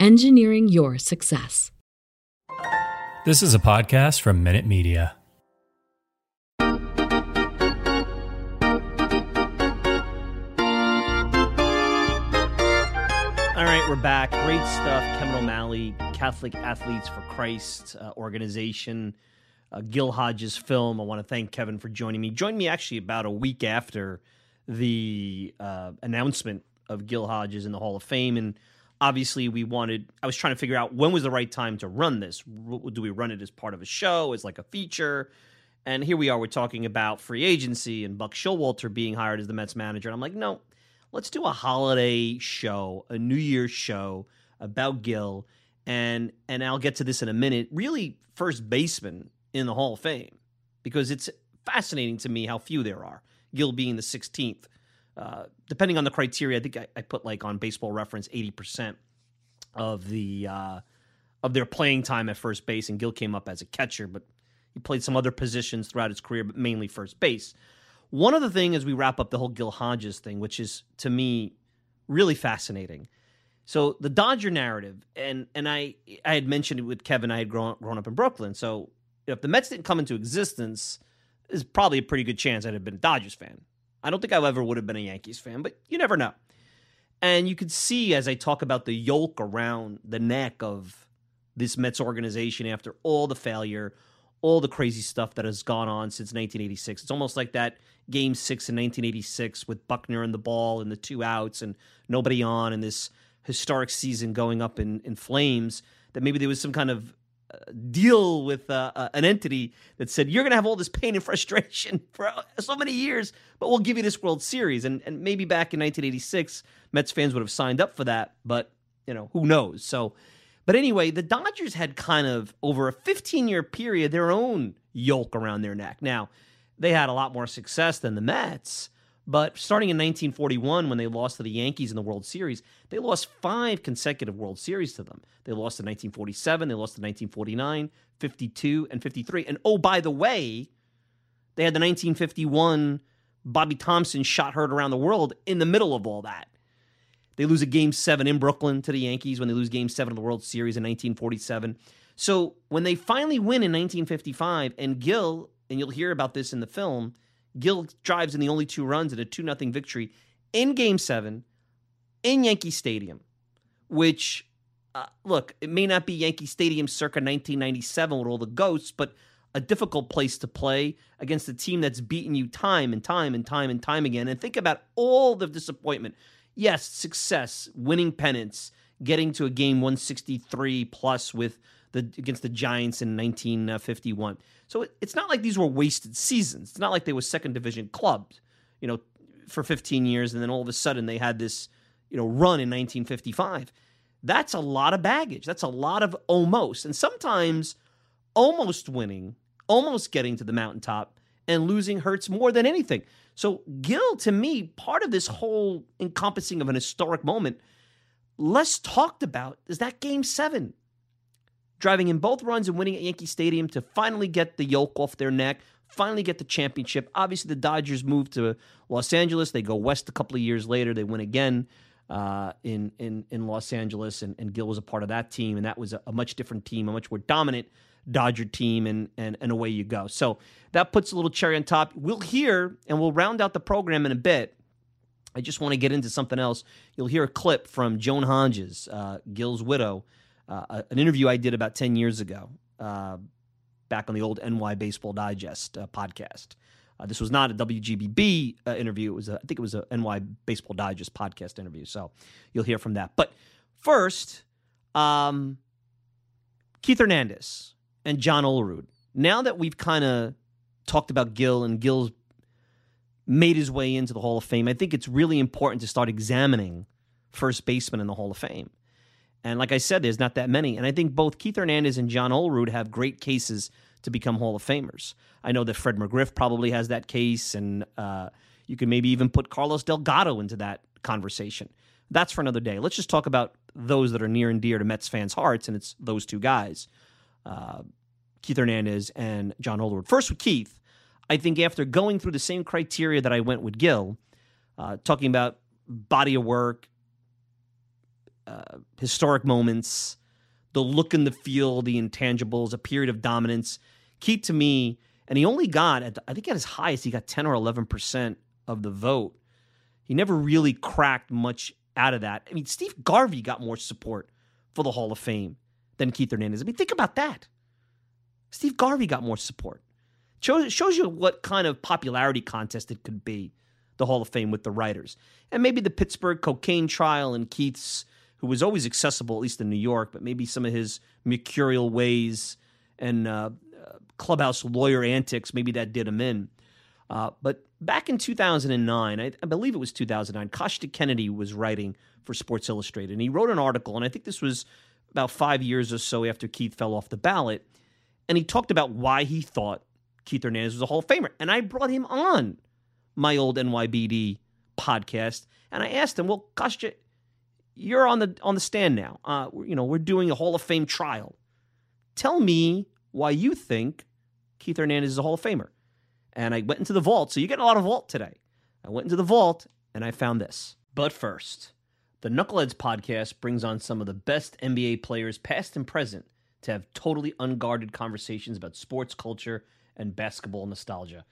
engineering your success. This is a podcast from Minute Media. All right, we're back. Great stuff. Kevin O'Malley, Catholic Athletes for Christ organization, Gil Hodges film. I want to thank Kevin for joining me. Joined me actually about a week after the announcement of Gil Hodges in the Hall of Fame. And obviously I was trying to figure out when was the right time to run this. Do we run it as part of a show, as like a feature? And here we are, we're talking about free agency and Buck Showalter being hired as the Mets manager. And I'm like, no, let's do a holiday show, a New Year's show about Gil. And I'll get to this in a minute. Really, first baseman in the Hall of Fame, because it's fascinating to me how few there are. Gil being the 16th. Depending on the criteria, I think I put like on Baseball Reference 80% of their playing time at first base, and Gil came up as a catcher, but he played some other positions throughout his career, but mainly first base. One other thing as we wrap up the whole Gil Hodges thing, which is to me really fascinating. So the Dodger narrative, and I had mentioned it with Kevin, I had grown up in Brooklyn, so if the Mets didn't come into existence, there's probably a pretty good chance I'd have been a Dodgers fan. I don't think I ever would have been a Yankees fan, but you never know. And you could see as I talk about the yoke around the neck of this Mets organization after all the failure, all the crazy stuff that has gone on since 1986. It's almost like that Game 6 in 1986 with Buckner and the ball and the 2 outs and nobody on and this historic season going up in flames, that maybe there was some kind of deal with an entity that said, you're going to have all this pain and frustration for so many years, but we'll give you this World Series. And maybe back in 1986, Mets fans would have signed up for that, but you know, who knows? So, but anyway, the Dodgers had kind of, over a 15-year period, their own yoke around their neck. Now, they had a lot more success than the Mets, but starting in 1941, when they lost to the Yankees in the World Series, they lost 5 consecutive World Series to them. They lost in 1947, they lost in 1949, 52, and 53. And oh, by the way, they had the 1951 Bobby Thomson shot heard around the world in the middle of all that. They lose a Game 7 in Brooklyn to the Yankees when they lose Game 7 of the World Series in 1947. So when they finally win in 1955, and Gil, and you'll hear about this in the film, Gil drives in the only 2 runs in a 2-0 victory in Game 7 in Yankee Stadium, which, look, it may not be Yankee Stadium circa 1997 with all the ghosts, but a difficult place to play against a team that's beaten you time and time and time and time again. And think about all the disappointment. Yes, success, winning pennants, getting to a game 163 plus with against the Giants in 1951. So it's not like these were wasted seasons. It's not like they were second division clubs, you know, for 15 years, and then all of a sudden they had this, you know, run in 1955. That's a lot of baggage. That's a lot of almost. And sometimes almost winning, almost getting to the mountaintop, and losing hurts more than anything. So Gil, to me, part of this whole encompassing of an historic moment, less talked about, is that Game 7. Driving in both runs and winning at Yankee Stadium to finally get the yoke off their neck, finally get the championship. Obviously, the Dodgers moved to Los Angeles. They go west a couple of years later. They win again in Los Angeles, and Gil was a part of that team, and that was a much different team, a much more dominant Dodger team, and away you go. So that puts a little cherry on top. We'll hear, and we'll round out the program in a bit. I just want to get into something else. You'll hear a clip from Joan Hodges, Gil's widow, an interview I did about 10 years ago, back on the old NY Baseball Digest podcast. This was not a WGBB interview. It was I think it was a NY Baseball Digest podcast interview. So you'll hear from that. But first, Keith Hernandez and John Olerud. Now that we've kind of talked about Gil, and Gil's made his way into the Hall of Fame, I think it's really important to start examining first basemen in the Hall of Fame. And like I said, there's not that many. And I think both Keith Hernandez and John Olerud have great cases to become Hall of Famers. I know that Fred McGriff probably has that case, and you can maybe even put Carlos Delgado into that conversation. That's for another day. Let's just talk about those that are near and dear to Mets fans' hearts, and it's those two guys, Keith Hernandez and John Olerud. First with Keith, I think after going through the same criteria that I went with Gil, talking about body of work, historic moments, the look and the feel, the intangibles, a period of dominance. Keith, to me, and he only got, I think at his highest, he got 10 or 11% of the vote. He never really cracked much out of that. I mean, Steve Garvey got more support for the Hall of Fame than Keith Hernandez. I mean, think about that. Steve Garvey got more support. Shows you what kind of popularity contest it could be, the Hall of Fame with the writers. And maybe the Pittsburgh cocaine trial and Keith's, who was always accessible, at least in New York, but maybe some of his mercurial ways and clubhouse lawyer antics, maybe that did him in. But back in 2009, I believe it was 2009, Kostya Kennedy was writing for Sports Illustrated, and he wrote an article, and I think this was about 5 years or so after Keith fell off the ballot, and he talked about why he thought Keith Hernandez was a Hall of Famer. And I brought him on my old NYBD podcast, and I asked him, well, Kostya, you're on the stand now. We're doing a Hall of Fame trial. Tell me why you think Keith Hernandez is a Hall of Famer. And I went into the vault. So you're getting a lot of vault today. I went into the vault, and I found this. But first, the Knuckleheads podcast brings on some of the best NBA players, past and present, to have totally unguarded conversations about sports culture and basketball nostalgia.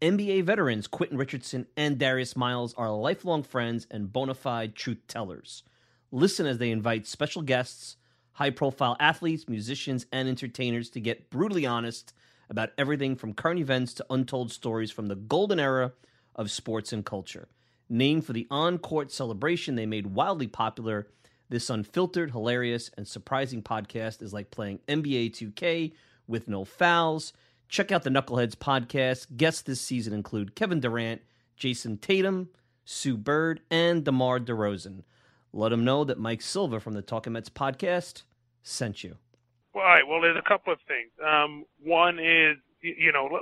NBA veterans Quentin Richardson and Darius Miles are lifelong friends and bona fide truth tellers. Listen as they invite special guests, high-profile athletes, musicians, and entertainers to get brutally honest about everything from current events to untold stories from the golden era of sports and culture. Named for the on-court celebration they made wildly popular, this unfiltered, hilarious, and surprising podcast is like playing NBA 2K with no fouls. Check out the Knuckleheads podcast. Guests this season include Kevin Durant, Jason Tatum, Sue Bird, and DeMar DeRozan. Let them know that Mike Silva from the Talkin' Mets podcast sent you. Well, all right. Well, there's a couple of things. One is,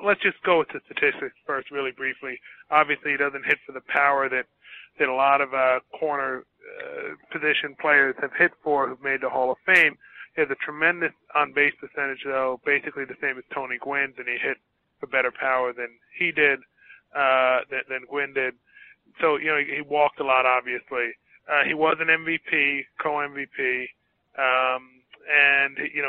let's just go to statistics first really briefly. Obviously, he doesn't hit for the power that a lot of corner position players have hit for who've made the Hall of Fame. He has a tremendous on-base percentage, though, basically the same as Tony Gwynn's, and he hit for better power than he did, than Gwynn did. So, he walked a lot, obviously. He was an MVP, co-MVP, and he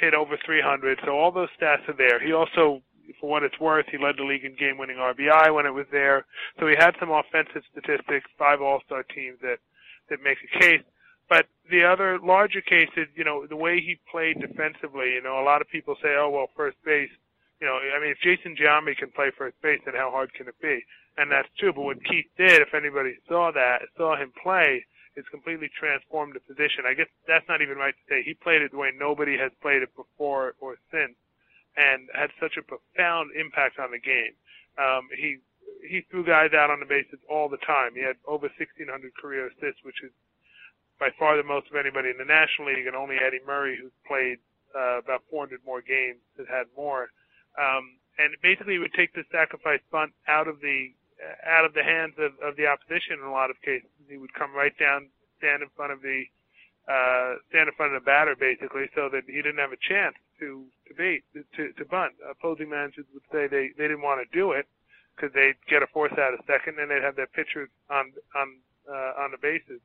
hit over 300. So all those stats are there. He also, for what it's worth, he led the league in game-winning RBI when it was there. So he had some offensive statistics, 5 All-Star teams that make a case. But the other larger case is, the way he played defensively. A lot of people say, oh, well, first base. If Jason Giambi can play first base, then how hard can it be? And that's true. But what Keith did, if anybody saw him play, has completely transformed the position. I guess that's not even right to say. He played it the way nobody has played it before or since, and had such a profound impact on the game. He threw guys out on the bases all the time. He had over 1,600 career assists, which is by far the most of anybody in the National League, and only Eddie Murray, who's played about 400 more games, has had more. And basically, it would take the sacrifice bunt out of the hands of the opposition in a lot of cases. He would come right down, stand in front of the batter, basically, so that he didn't have a chance to bunt. Opposing managers would say they didn't want to do it because they'd get a force out of second, and they'd have their pitchers on the bases.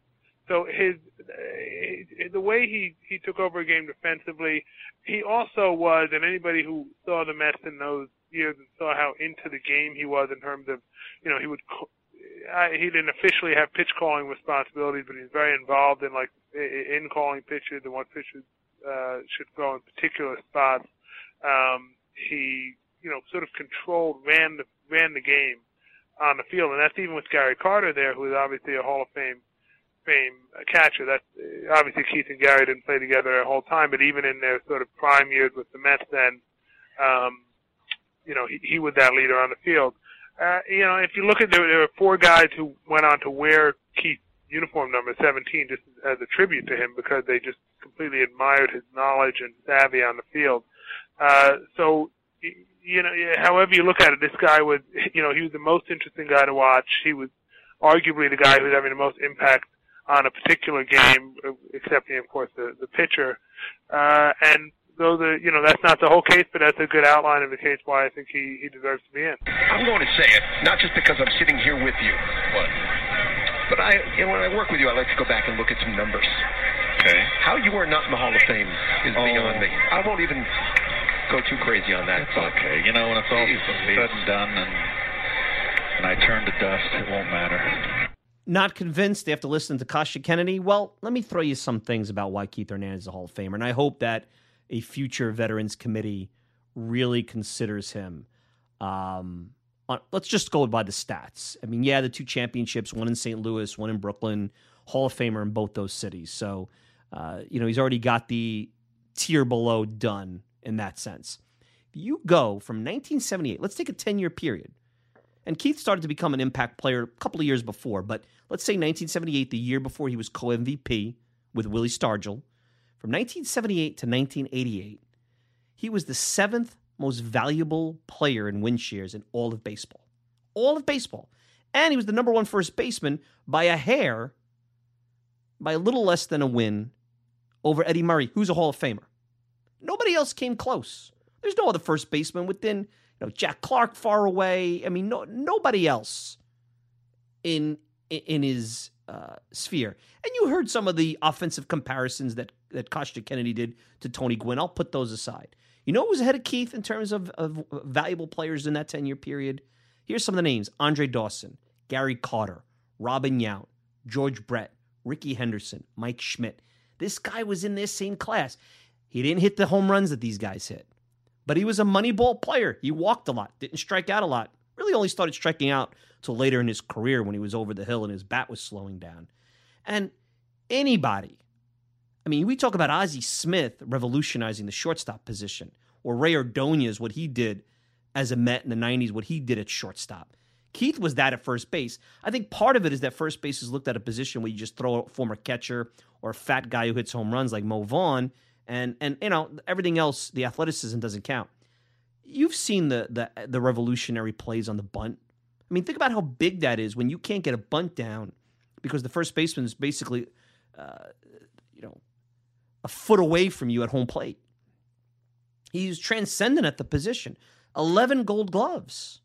So the way he took over a game defensively, he also was, and anybody who saw the Mets in those years and saw how into the game he was in terms of, you know, he didn't officially have pitch calling responsibilities, but he's very involved in in calling pitches and what pitches should go in particular spots. He, you know, sort of controlled, ran the game on the field, and that's even with Gary Carter there, who is obviously a Hall of Fame catcher. That's obviously Keith and Gary didn't play together the whole time, but even in their sort of prime years with the Mets, then he was that leader on the field. If you look at there were four guys who went on to wear Keith's uniform number 17 just as a tribute to him because they just completely admired his knowledge and savvy on the field. However you look at it, this guy was, he was the most interesting guy to watch. He was arguably the guy who was having the most impact on a particular game, excepting, of course, the pitcher. And those are, that's not the whole case, but that's a good outline of the case why I think he deserves to be in. I'm going to say it, not just because I'm sitting here with you, but I, when I work with you, I like to go back and look at some numbers. Okay. How you are not in the Hall of Fame is beyond me. I won't even go too crazy on that. It's okay. When it's all said and done and I turn to dust, it won't matter. Not convinced they have to listen to Kostya Kennedy? Well, let me throw you some things about why Keith Hernandez is a Hall of Famer, and I hope that a future Veterans Committee really considers him. Let's just go by the stats. I mean, yeah, the two championships, one in St. Louis, one in Brooklyn, Hall of Famer in both those cities. So, he's already got the tier below done in that sense. You go from 1978, let's take a 10-year period. And Keith started to become an impact player a couple of years before, but let's say 1978, the year before he was co-MVP with Willie Stargell. From 1978 to 1988, he was the 7th most valuable player in win shares in all of baseball. All of baseball. And he was the number one first baseman by a hair, by a little less than a win, over Eddie Murray, who's a Hall of Famer. Nobody else came close. There's no other first baseman within... Jack Clark far away. I mean, nobody else in his sphere. And you heard some of the offensive comparisons that Kostya Kennedy did to Tony Gwynn. I'll put those aside. You know who was ahead of Keith in terms of valuable players in that 10-year period? Here's some of the names. Andre Dawson, Gary Carter, Robin Yount, George Brett, Ricky Henderson, Mike Schmidt. This guy was in this same class. He didn't hit the home runs that these guys hit. But he was a money ball player. He walked a lot, didn't strike out a lot. Really only started striking out till later in his career when he was over the hill and his bat was slowing down. And anybody, I mean, we talk about Ozzie Smith revolutionizing the shortstop position, or Ray Ordonez, what he did as a Met in the 90s, what he did at shortstop. Keith was that at first base. I think part of it is that first base is looked at a position where you just throw a former catcher or a fat guy who hits home runs like Mo Vaughn, and everything else, the athleticism doesn't count. You've seen the revolutionary plays on the bunt. I mean, think about how big that is when you can't get a bunt down because the first baseman is basically, a foot away from you at home plate. He's transcendent at the position. 11 gold gloves,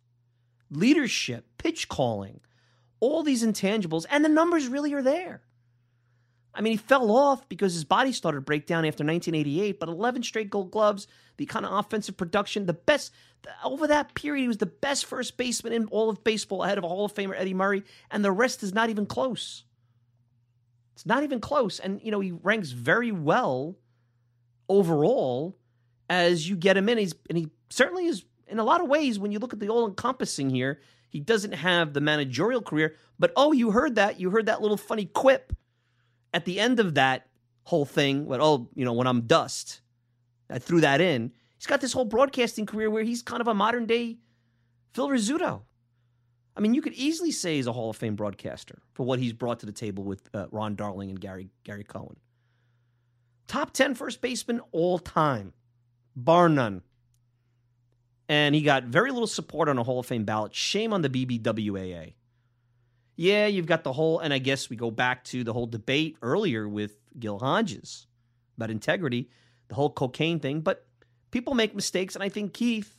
leadership, pitch calling, all these intangibles, and the numbers really are there. I mean, he fell off because his body started to break down after 1988, but 11 straight gold gloves, the kind of offensive production, the best, over that period, he was the best first baseman in all of baseball ahead of a Hall of Famer, Eddie Murray, and the rest is not even close. It's not even close. And, he ranks very well overall as you get him in. He certainly is, in a lot of ways, when you look at the all-encompassing here, he doesn't have the managerial career, but you heard that little funny quip at the end of that whole thing, when I'm dust, I threw that in. He's got this whole broadcasting career where he's kind of a modern-day Phil Rizzuto. I mean, you could easily say he's a Hall of Fame broadcaster for what he's brought to the table with Ron Darling and Gary Cohen. Top 10 first baseman all time, bar none. And he got very little support on a Hall of Fame ballot. Shame on the BBWAA. Yeah, you've got the whole, and I guess we go back to the whole debate earlier with Gil Hodges about integrity, the whole cocaine thing. But people make mistakes, and I think Keith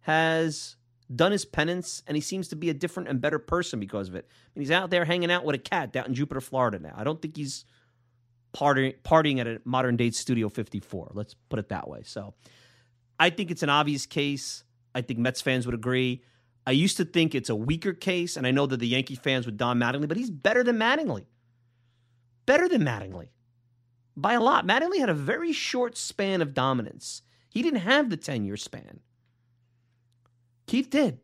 has done his penance, and he seems to be a different and better person because of it. I mean, he's out there hanging out with a cat out in Jupiter, Florida now. I don't think he's partying at a modern-day Studio 54. Let's put it that way. So I think it's an obvious case. I think Mets fans would agree. I used to think it's a weaker case, and I know that the Yankee fans with Don Mattingly, but he's better than Mattingly. Better than Mattingly. By a lot. Mattingly had a very short span of dominance. He didn't have the 10-year span. Keith did.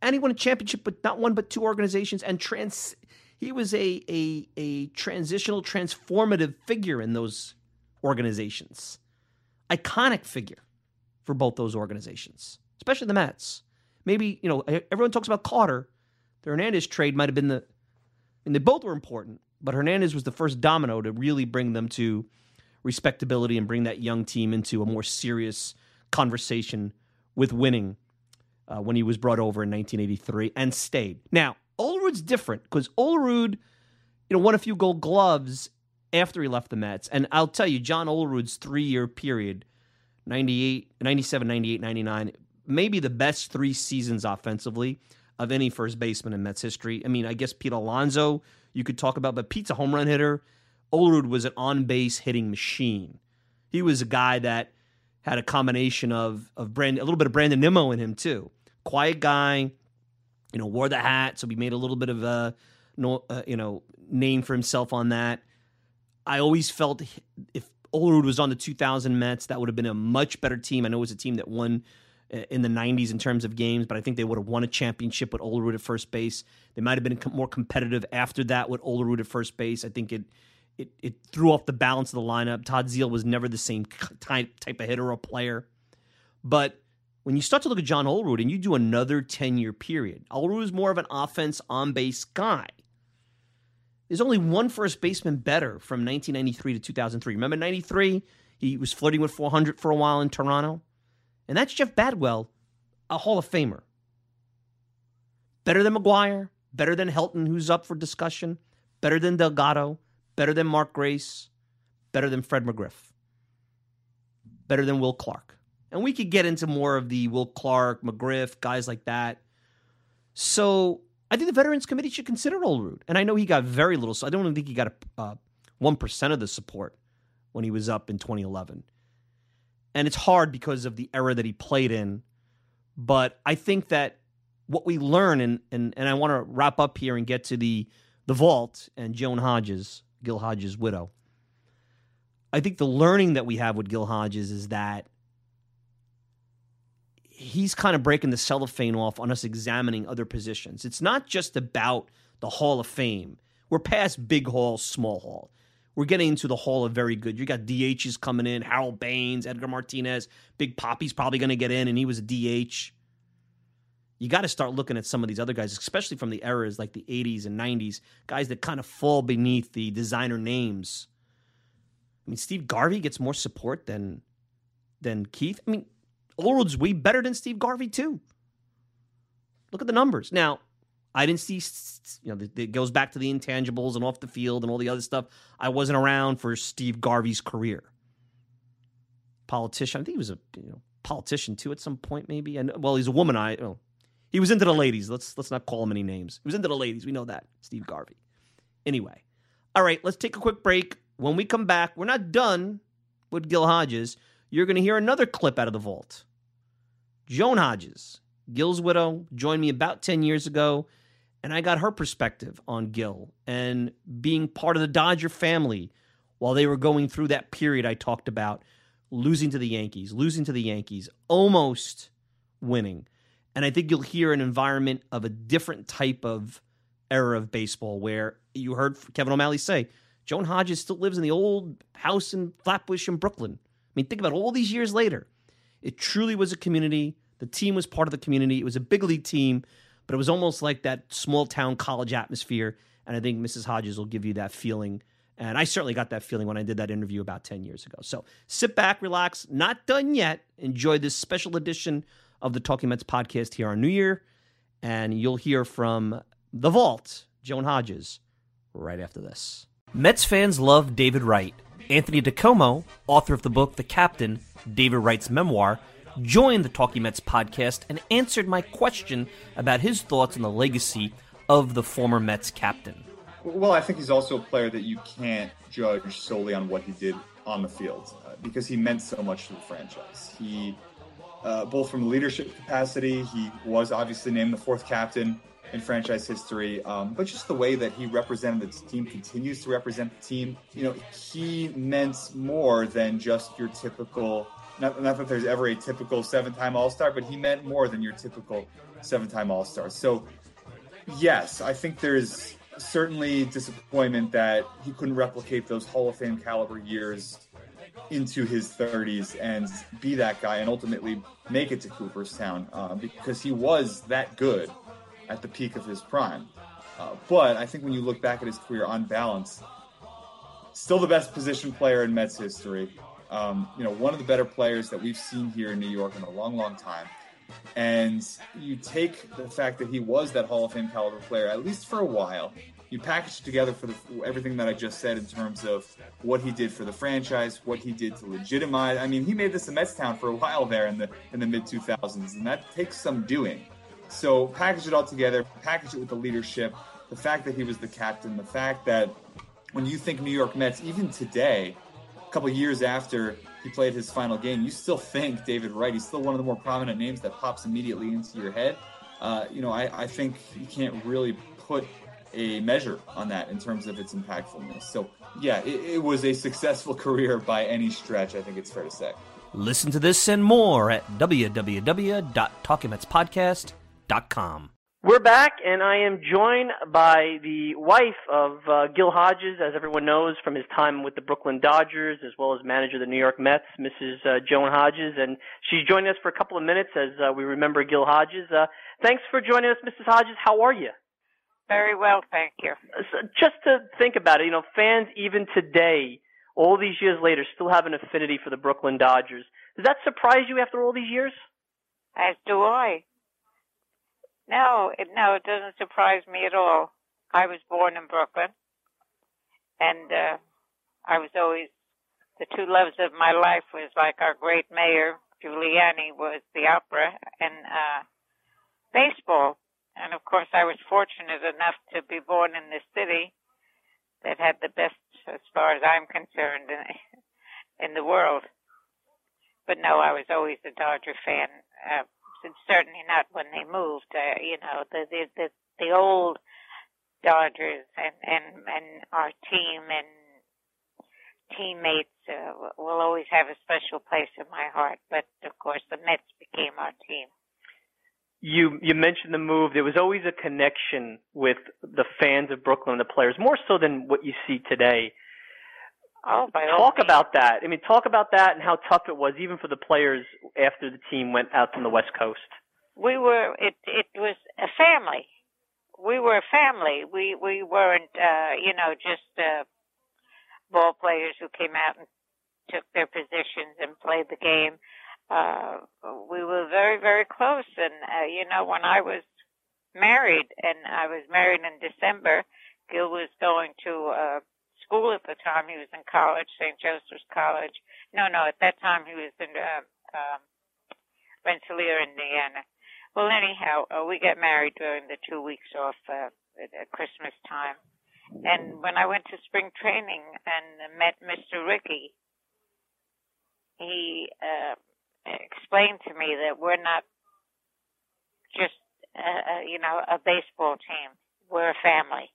And he won a championship with not one but two organizations, and he was a transitional, transformative figure in those organizations. Iconic figure for both those organizations, especially the Mets. Maybe, everyone talks about Carter. The Hernandez trade might have been and they both were important, but Hernandez was the first domino to really bring them to respectability and bring that young team into a more serious conversation with winning when he was brought over in 1983 and stayed. Now, Olerud's different because Olerud, won a few Gold Gloves after he left the Mets. And I'll tell you, John Olerud's 3-year period, 97, 98, 99, maybe the best 3 seasons offensively of any first baseman in Mets history. I mean, I guess Pete Alonso you could talk about, but Pete's a home run hitter. Olerud was an on-base hitting machine. He was a guy that had a combination of a little bit of Brandon Nimmo in him too. Quiet guy, wore the hat, so he made a little bit of a name for himself on that. I always felt if Olerud was on the 2000 Mets, that would have been a much better team. I know it was a team that won in the 90s in terms of games, but I think they would have won a championship with Olerud at first base. They might have been more competitive after that with Olerud at first base. I think it threw off the balance of the lineup. Todd Zeile was never the same type of hitter or player. But when you start to look at John Olerud and you do another 10-year period, Olerud is more of an offense on-base guy. There's only one first baseman better from 1993 to 2003. Remember 93? He was flirting with 400 for a while in Toronto. And that's Jeff Bagwell, a Hall of Famer. Better than McGuire, better than Helton, who's up for discussion, better than Delgado, better than Mark Grace, better than Fred McGriff, better than Will Clark. And we could get into more of the Will Clark, McGriff, guys like that. So I think the Veterans Committee should consider Olerud. And I know he got very little, so I don't even think he got 1% of the support when he was up in 2011. And it's hard because of the era that he played in. But I think that what we learn, and I want to wrap up here and get to the vault and Joan Hodges, Gil Hodges' widow. I think the learning that we have with Gil Hodges is that he's kind of breaking the cellophane off on us examining other positions. It's not just about the Hall of Fame. We're past big hall, small hall. We're getting into the Hall of Very Good. You got DHs coming in, Harold Baines, Edgar Martinez. Big Poppy's probably going to get in, and he was a DH. You got to start looking at some of these other guys, especially from the eras like the 80s and 90s, guys that kind of fall beneath the designer names. I mean, Steve Garvey gets more support than Keith. I mean, Olerud's way better than Steve Garvey, too. Look at the numbers. Now, I didn't see, it goes back to the intangibles and off the field and all the other stuff. I wasn't around for Steve Garvey's career. Politician, I think he was a politician too at some point maybe. And well, he's a woman. He was into the ladies. Let's not call him any names. He was into the ladies. We know that, Steve Garvey. Anyway, all right, let's take a quick break. When we come back, we're not done with Gil Hodges. You're going to hear another clip out of the vault. Joan Hodges, Gil's widow, joined me about 10 years ago. And I got her perspective on Gil and being part of the Dodger family while they were going through that period I talked about, losing to the Yankees, almost winning. And I think you'll hear an environment of a different type of era of baseball where you heard Kevin O'Malley say, Joan Hodges still lives in the old house in Flatbush in Brooklyn. I mean, think about it, all these years later. It truly was a community. The team was part of the community. It was a big league team, but it was almost like that small town college atmosphere. And I think Mrs. Hodges will give you that feeling. And I certainly got that feeling when I did that interview about 10 years ago. So sit back, relax, not done yet. Enjoy this special edition of the Talking Mets podcast here on New Year. And you'll hear from the vault, Joan Hodges, right after this. Mets fans love David Wright. Anthony DiComo, author of the book The Captain, David Wright's memoir, joined the Talking Mets podcast and answered my question about his thoughts on the legacy of the former Mets captain. Well, I think he's also a player that you can't judge solely on what he did on the field because he meant so much to the franchise. He, both from a leadership capacity, he was obviously named the fourth captain in franchise history, but just the way that he represented the team, continues to represent the team. You know, he meant more than just your typical, not that there's ever a typical seven-time All-Star, but he meant more than your typical seven-time All-Star. So, yes, I think there's certainly disappointment that he couldn't replicate those Hall of Fame caliber years into his 30s and be that guy and ultimately make it to Cooperstown because he was that good at the peak of his prime. But I think when you look back at his career on balance, still the best position player in Mets history. One of the better players that we've seen here in New York in a long, long time. And you take the fact that he was that Hall of Fame caliber player, at least for a while, you package it together for everything that I just said in terms of what he did for the franchise, what he did to legitimize. I mean, he made this a Mets town for a while there in the mid-2000s, and that takes some doing. So package it all together, package it with the leadership, the fact that he was the captain, the fact that when you think New York Mets, even today, a couple years after he played his final game, you still think David Wright. He's still one of the more prominent names that pops immediately into your head. I think you can't really put a measure on that in terms of its impactfulness. So, yeah, it was a successful career by any stretch, I think it's fair to say. Listen to this and more at www.talkingmetspodcast.com. We're back, and I am joined by the wife of Gil Hodges, as everyone knows from his time with the Brooklyn Dodgers, as well as manager of the New York Mets, Mrs. Joan Hodges, and she's joining us for a couple of minutes as we remember Gil Hodges. Thanks for joining us, Mrs. Hodges. How are you? Very well, thank you. So just to think about it, you know, fans even today, all these years later, still have an affinity for the Brooklyn Dodgers. Does that surprise you after all these years? As do I. No, it doesn't surprise me at all. I was born in Brooklyn, and I was always, the two loves of my life was like our great mayor, Giuliani, was the opera, and baseball. And, of course, I was fortunate enough to be born in the city that had the best, as far as I'm concerned, in the world. But, no, I was always a Dodger fan. And certainly not when they moved, the old Dodgers and our team and teammates will always have a special place in my heart. But, of course, the Mets became our team. You mentioned the move. There was always a connection with the fans of Brooklyn, the players, more so than what you see today. Oh, by all means. Talk about that. I mean, talk about that and how tough it was, even for the players after the team went out to the West Coast. It was a family. We were a family. We weren't, just ball players who came out and took their positions and played the game. We were very, very close. And, when I was married, and I was married in December, Gil was going to school at the time. He was in college, St. Joseph's College. No, at that time he was in Rensselaer, Indiana. Well, anyhow, we got married during the 2 weeks off at Christmas time. And when I went to spring training and met Mr. Ricky, he explained to me that we're not just, a baseball team. We're a family.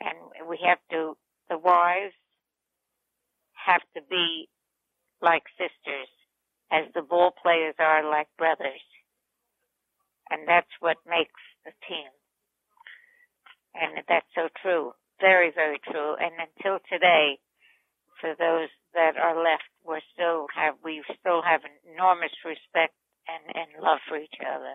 And we have to, the wives have to be like sisters, as the ball players are like brothers. And that's what makes the team. And that's so true. very, very true. And until today, for those that are left, we still have enormous respect and love for each other.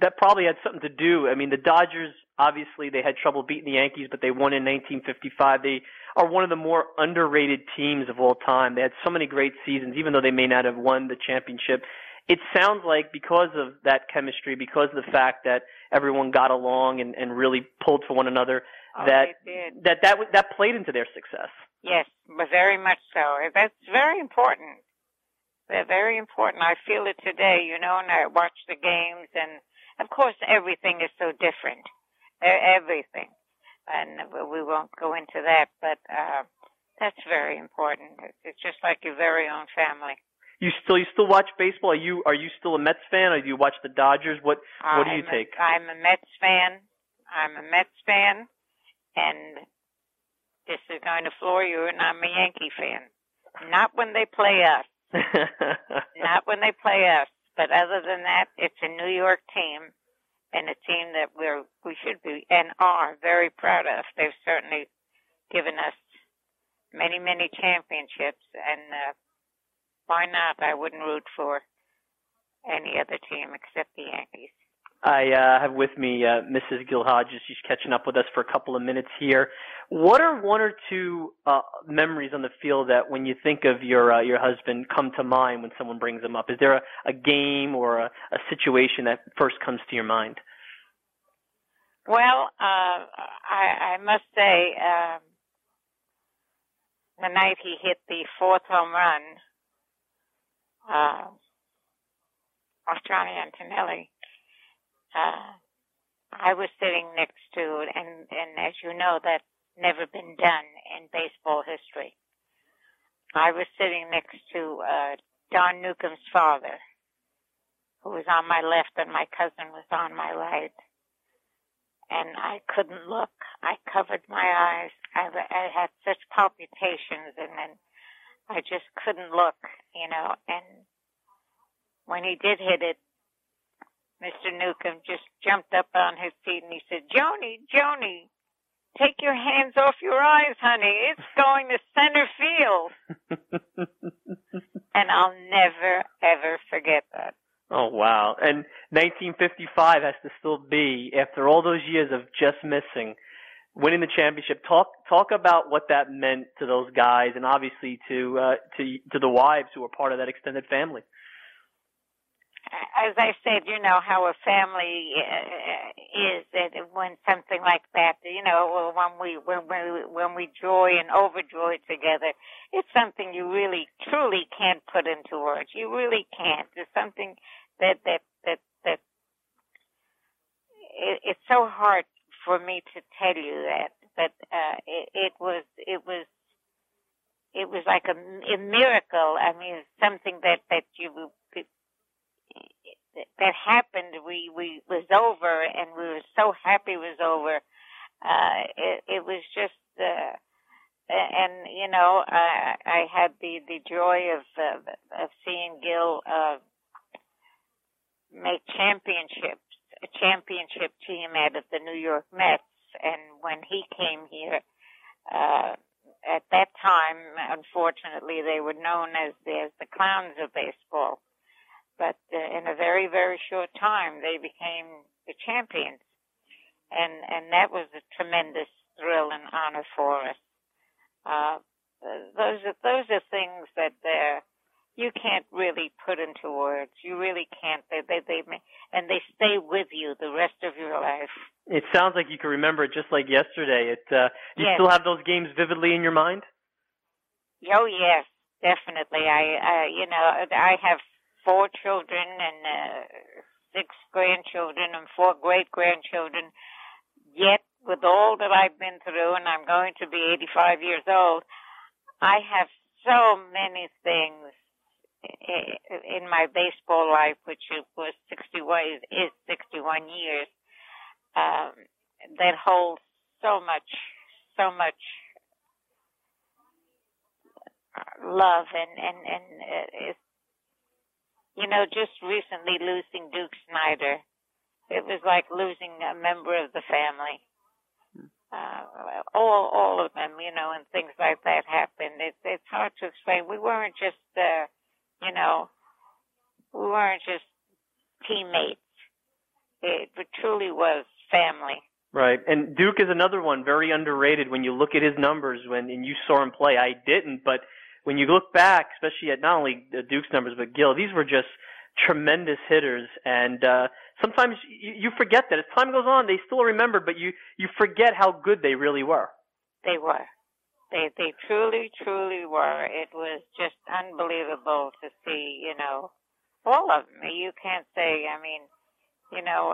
That probably had something to do. I mean, the Dodgers, obviously, they had trouble beating the Yankees, but they won in 1955. They are one of the more underrated teams of all time. They had so many great seasons, even though they may not have won the championship. It sounds like because of that chemistry, because of the fact that everyone got along and really pulled for one another, that played into their success. Yes, but very much so. That's very important. They're very important. I feel it today, you know, and I watch the games, and of course everything is so different. Everything. And we won't go into that, but that's very important. It's just like your very own family. You still watch baseball? Are you still a Mets fan, or do you watch the Dodgers? What do you take? I'm a Mets fan. And this is going to floor you, and I'm a Yankee fan. Not when they play us. But other than that, it's a New York team, and a team that we should be and are very proud of. They've certainly given us many, many championships, and why not? I wouldn't root for any other team except the Yankees. I have with me Mrs. Gil Hodges. She's catching up with us for a couple of minutes here. What are one or two memories on the field that, when you think of your husband, come to mind when someone brings them up? Is there a game or a situation that first comes to your mind? Well, I must say, the night he hit the fourth home run off Johnny Antonelli, I was sitting next to, and as you know, that's never been done in baseball history. I was sitting next to Don Newcomb's father, who was on my left, and my cousin was on my right. And I couldn't look. I covered my eyes. I had such palpitations, and then I just couldn't look, you know. And when he did hit it, Mr. Newcomb just jumped up on his feet and he said, Joni, take your hands off your eyes, honey. It's going to center field. And I'll never, ever forget that. Oh, wow. And 1955 has to still be, after all those years of just missing, winning the championship. Talk about what that meant to those guys, and obviously to the wives who were part of that extended family. As I said, you know how a family is when something like that, you know, when we joy and overjoy together, it's something you really, truly can't put into words. You really can't. It's something that it's so hard for me to tell you that, but it was like a miracle. I mean, something that you. That happened. We was over, and we were so happy it was over. It was just, and you know, I had the joy of seeing Gil make a championship team out of the New York Mets. And when he came here, at that time, unfortunately, they were known as the Clowns of baseball. But in a very, very short time, they became the champions. And that was a tremendous thrill and honor for us. Those are things that you can't really put into words. You really can't. They stay with you the rest of your life. It sounds like you can remember it just like yesterday. You still have those games vividly in your mind? Oh, yes, definitely. I have 4 children and 6 grandchildren and 4 great-grandchildren, yet with all that I've been through, and I'm going to be 85 years old, I have so many things in my baseball life, which was 61 years, that holds so much love and you know, just recently losing Duke Snider, it was like losing a member of the family. all of them, you know, and things like that happened. It's hard to explain. We weren't just, you know, we weren't just teammates. It truly was family. Right, and Duke is another one, very underrated when you look at his numbers, and you saw him play. I didn't, but when you look back, especially at not only Duke's numbers, but Gil, these were just tremendous hitters, and sometimes you forget that. As time goes on, they still remember, but you forget how good they really were. They were. They truly, truly were. It was just unbelievable to see, you know, all of them. You can't say, I mean, you know,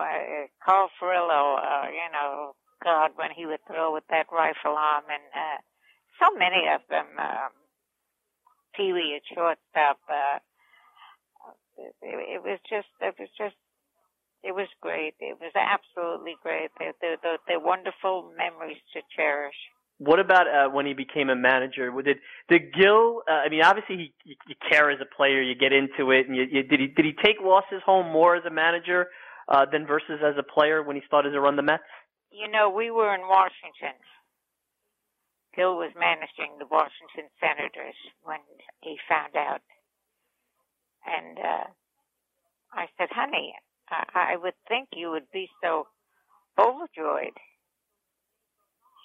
Carl Ferrillo, you know, God, when he would throw with that rifle arm, and so many of them, Pee Wee at shortstop. It was great. It was absolutely great. They're wonderful memories to cherish. What about when he became a manager? Did Gil? I mean, obviously, you care as a player. You get into it, and did he take losses home more as a manager than versus as a player when he started to run the Mets? You know, we were in Washington. Gil was managing the Washington Senators when he found out. And I said, honey, I would think you would be so overjoyed.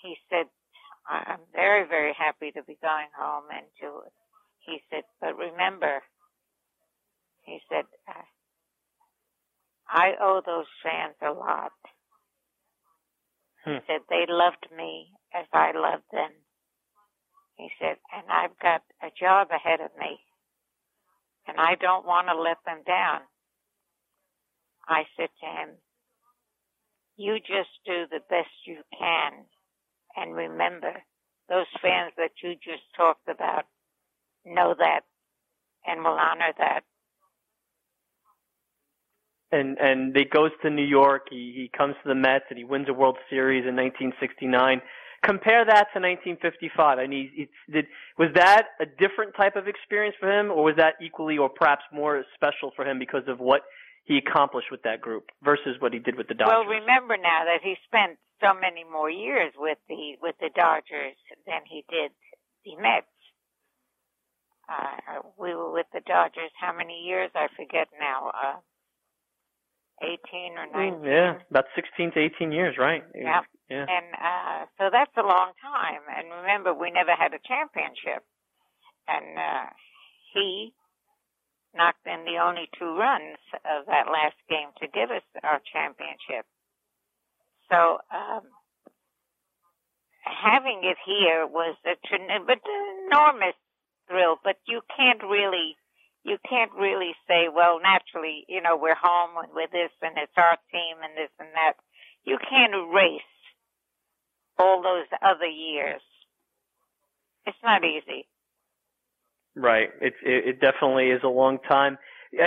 He said, I'm very, very happy to be going home. And to, he said, but remember, he said, I owe those fans a lot. He said, they loved me as I loved them. He said, and I've got a job ahead of me, and I don't want to let them down. I said to him, you just do the best you can, and remember, those fans that you just talked about know that and will honor that. And he goes to New York, he comes to the Mets, and he wins a World Series in 1969. Compare that to 1955. I mean, was that a different type of experience for him, or was that equally or perhaps more special for him because of what he accomplished with that group versus what he did with the Dodgers? Well, remember now that he spent so many more years with the Dodgers than he did the Mets. We were with the Dodgers how many years? I forget now. 18 or 19. Yeah, about 16 to 18 years, right? Yep. Yeah. And so that's a long time. And remember, we never had a championship. And he knocked in the only 2 runs of that last game to give us our championship. So having it here was an enormous thrill, but you can't really say, well, naturally, you know, we're home and we're this and it's our team and this and that. You can't erase all those other years. It's not easy. Right. It definitely is a long time.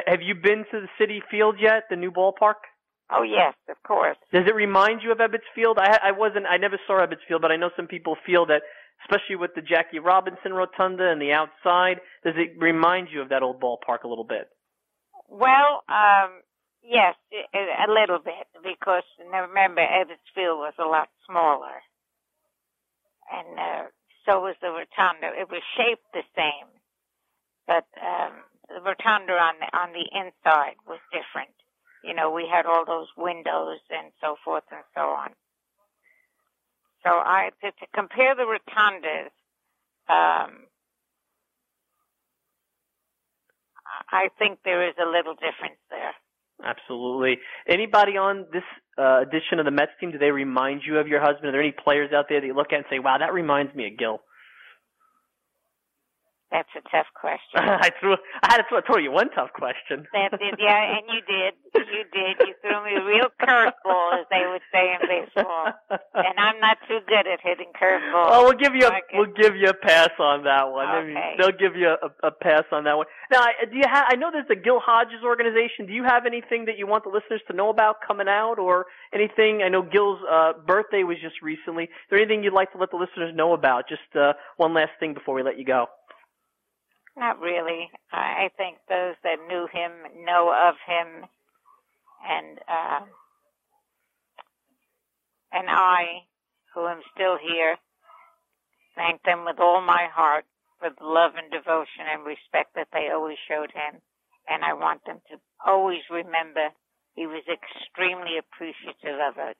Have you been to the Citi Field yet, the new ballpark? Oh, yes, of course. Does it remind you of Ebbets Field? I never saw Ebbets Field, but I know some people feel that, especially with the Jackie Robinson Rotunda and the outside. Does it remind you of that old ballpark a little bit? Well, yes, a little bit, because remember, Ebbets Field was a lot smaller. And so was the Rotunda. It was shaped the same, but the Rotunda on the inside was different. You know, we had all those windows and so forth and so on. So to compare the Rotundas, I think there is a little difference there. Absolutely. Anybody on this edition of the Mets team, do they remind you of your husband? Are there any players out there that you look at and say, wow, that reminds me of Gil? That's a tough question. I told you one tough question. Yeah, and you did. You threw me a real curveball, as they would say in baseball. And I'm not too good at hitting curveballs. Oh, we'll give you a pass on that one. Okay. I mean, they'll give you a pass on that one. Now, I know there's the Gil Hodges organization. Do you have anything that you want the listeners to know about coming out, or anything? I know Gil's birthday was just recently. Is there anything you'd like to let the listeners know about? Just one last thing before we let you go. Not really. I think those that knew him know of him, and I, who am still here, thank them with all my heart for the love and devotion and respect that they always showed him. And I want them to always remember he was extremely appreciative of it.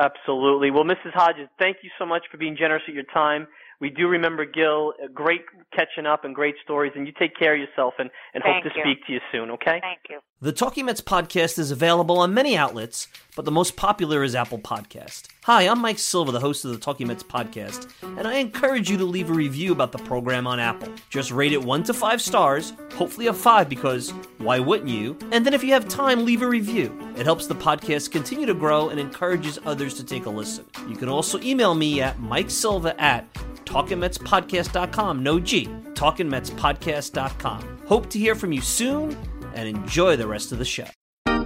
Absolutely. Well, Mrs. Hodges, thank you so much for being generous with your time. We do remember Gil. Great catching up and great stories. And you take care of yourself and hope to speak to you soon, okay? Thank you. The Talking Mets podcast is available on many outlets, but the most popular is Apple Podcast. Hi, I'm Mike Silva, the host of the Talking Mets podcast, and I encourage you to leave a review about the program on Apple. Just rate it 1 to 5 stars, hopefully a 5 because why wouldn't you? And then if you have time, leave a review. It helps the podcast continue to grow and encourages others to take a listen. You can also email me at MikeSilva@TalkinMetsPodcast.com. No G. TalkinMetsPodcast.com. Hope to hear from you soon and enjoy the rest of the show. All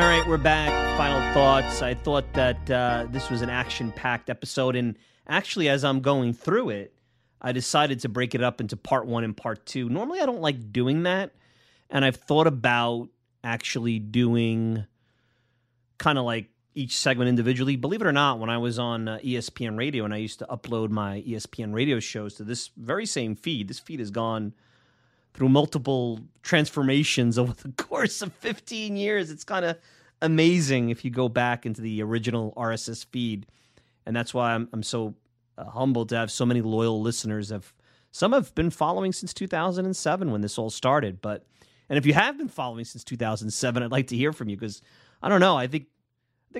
right, we're back. Final thoughts. I thought that this was an action-packed episode, and actually, as I'm going through it, I decided to break it up into part 1 and part 2. Normally, I don't like doing that, and I've thought about actually doing kind of like each segment individually. Believe it or not, when I was on ESPN Radio, and I used to upload my ESPN Radio shows to this very same feed, this feed has gone through multiple transformations over the course of 15 years. It's kind of amazing if you go back into the original RSS feed. And that's why I'm so humbled to have so many loyal listeners. Some have been following since 2007 when this all started. And if you have been following since 2007, I'd like to hear from you because, I don't know, I think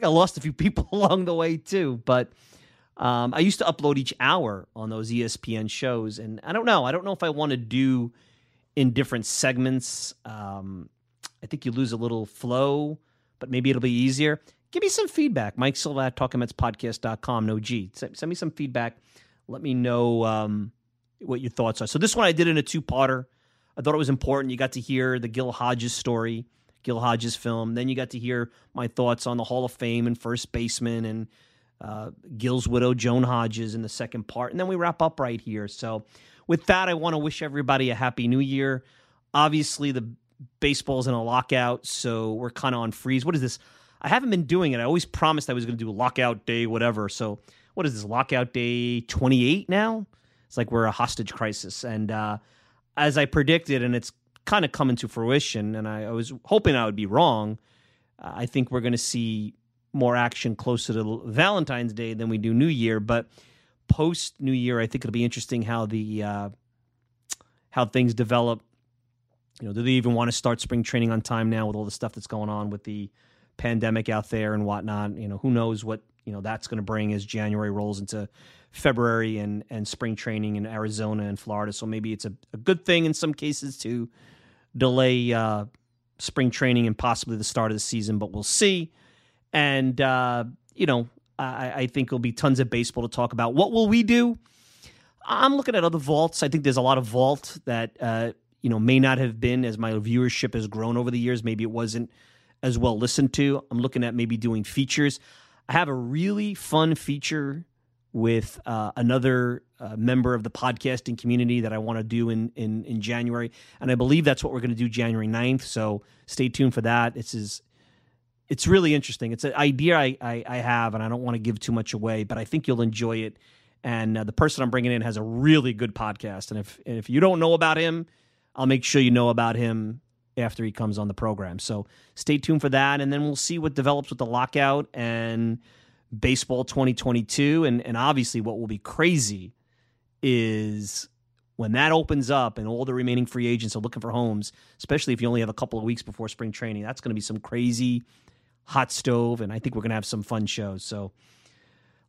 I lost a few people along the way too. But I used to upload each hour on those ESPN shows. And I don't know if I want to do in different segments. I think you lose a little flow, but maybe it'll be easier. Give me some feedback. Mike Silva at TalkingMetsPodcast.com. No G. Send me some feedback. Let me know what your thoughts are. So this one I did in a 2-parter. I thought it was important. You got to hear the Gil Hodges story, Gil Hodges film. Then you got to hear my thoughts on the Hall of Fame and first baseman and Gil's widow, Joan Hodges, in the second part. And then we wrap up right here. So with that, I want to wish everybody a happy new year. Obviously, the baseball's in a lockout, so we're kind of on freeze. What is this? I haven't been doing it. I always promised I was going to do a lockout day, whatever. So what is this, lockout day 28 now? It's like we're a hostage crisis. And as I predicted, and it's kind of coming to fruition, and I was hoping I would be wrong, I think we're going to see more action closer to Valentine's Day than we do New Year. But post New Year, I think it'll be interesting how the how things develop. You know, do they even want to start spring training on time now with all the stuff that's going on with the pandemic out there and whatnot? You know, who knows what that's going to bring as January rolls into February and spring training in Arizona and Florida. So maybe it's a good thing in some cases to delay spring training and possibly the start of the season, but we'll see. And I think there'll be tons of baseball to talk about. What will we do? I'm looking at other vaults. I think there's a lot of vault that may not have been, as my viewership has grown over the years. Maybe it wasn't as well listened to. I'm looking at maybe doing features. I have a really fun feature with another member of the podcasting community that I want to do in January. And I believe that's what we're going to do January 9th. So stay tuned for that. It's really interesting. It's an idea I have, and I don't want to give too much away, but I think you'll enjoy it. And the person I'm bringing in has a really good podcast. And if you don't know about him, I'll make sure you know about him after he comes on the program. So stay tuned for that. And then we'll see what develops with the lockout and baseball 2022. And obviously what will be crazy is when that opens up and all the remaining free agents are looking for homes, especially if you only have a couple of weeks before spring training, that's going to be some crazy hot stove, and I think we're going to have some fun shows. So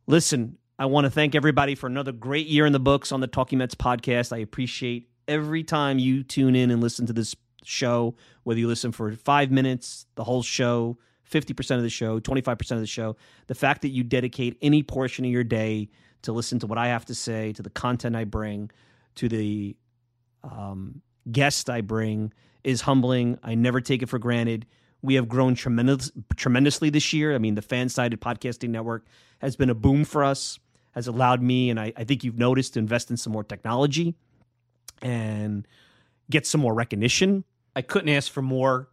listen, I want to thank everybody for another great year in the books on the Talking Mets podcast. I appreciate every time you tune in and listen to this show, whether you listen for 5 minutes, the whole show, 50% of the show, 25% of the show. The fact that you dedicate any portion of your day to listen to what I have to say, to the content I bring, to the guest I bring is humbling. I never take it for granted. We have grown tremendously this year. I mean, the Fan-Sided Podcasting Network has been a boom for us, has allowed me, and I think you've noticed, to invest in some more technology and get some more recognition. I couldn't ask for more.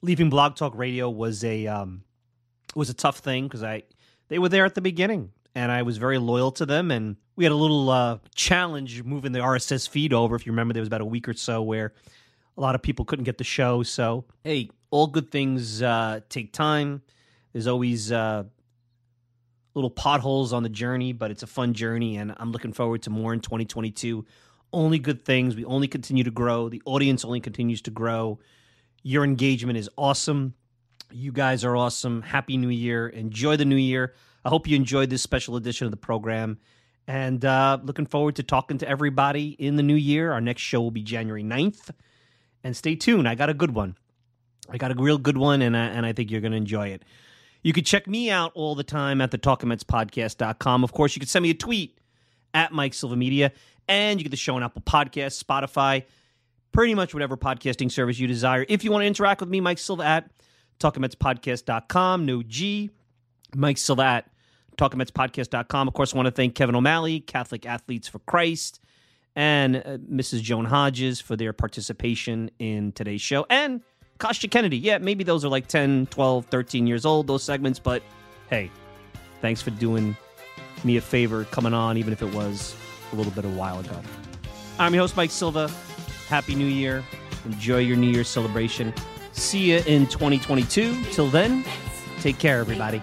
Leaving Blog Talk Radio was a tough thing because they were there at the beginning, and I was very loyal to them. And we had a little challenge moving the RSS feed over. If you remember, there was about a week or so where a lot of people couldn't get the show. So, hey, all good things take time. There's always little potholes on the journey, but it's a fun journey, and I'm looking forward to more in 2022. Only good things. We only continue to grow. The audience only continues to grow. Your engagement is awesome. You guys are awesome. Happy New Year. Enjoy the new year. I hope you enjoyed this special edition of the program, and looking forward to talking to everybody in the new year. Our next show will be January 9th, and stay tuned. I got a good one. I got a real good one, and I think you're going to enjoy it. You can check me out all the time at the talkingmetspodcast.com. Of course, you can send me a tweet at Mike Silva Media, and you get the show on Apple Podcasts, Spotify, pretty much whatever podcasting service you desire. If you want to interact with me, Mike Silva at talkingmetspodcast.com. No G. Mike Silva at talkingmetspodcast.com. Of course, I want to thank Kevin O'Malley, Catholic Athletes for Christ, and Mrs. Joan Hodges for their participation in today's show. And Kostya Kennedy. Yeah, maybe those are like 10, 12, 13 years old, those segments. But hey, thanks for doing me a favor coming on, even if it was a little bit a while ago. I'm your host, Mike Silva. Happy New Year. Enjoy your New Year's celebration. See you in 2022. Till then, take care, everybody.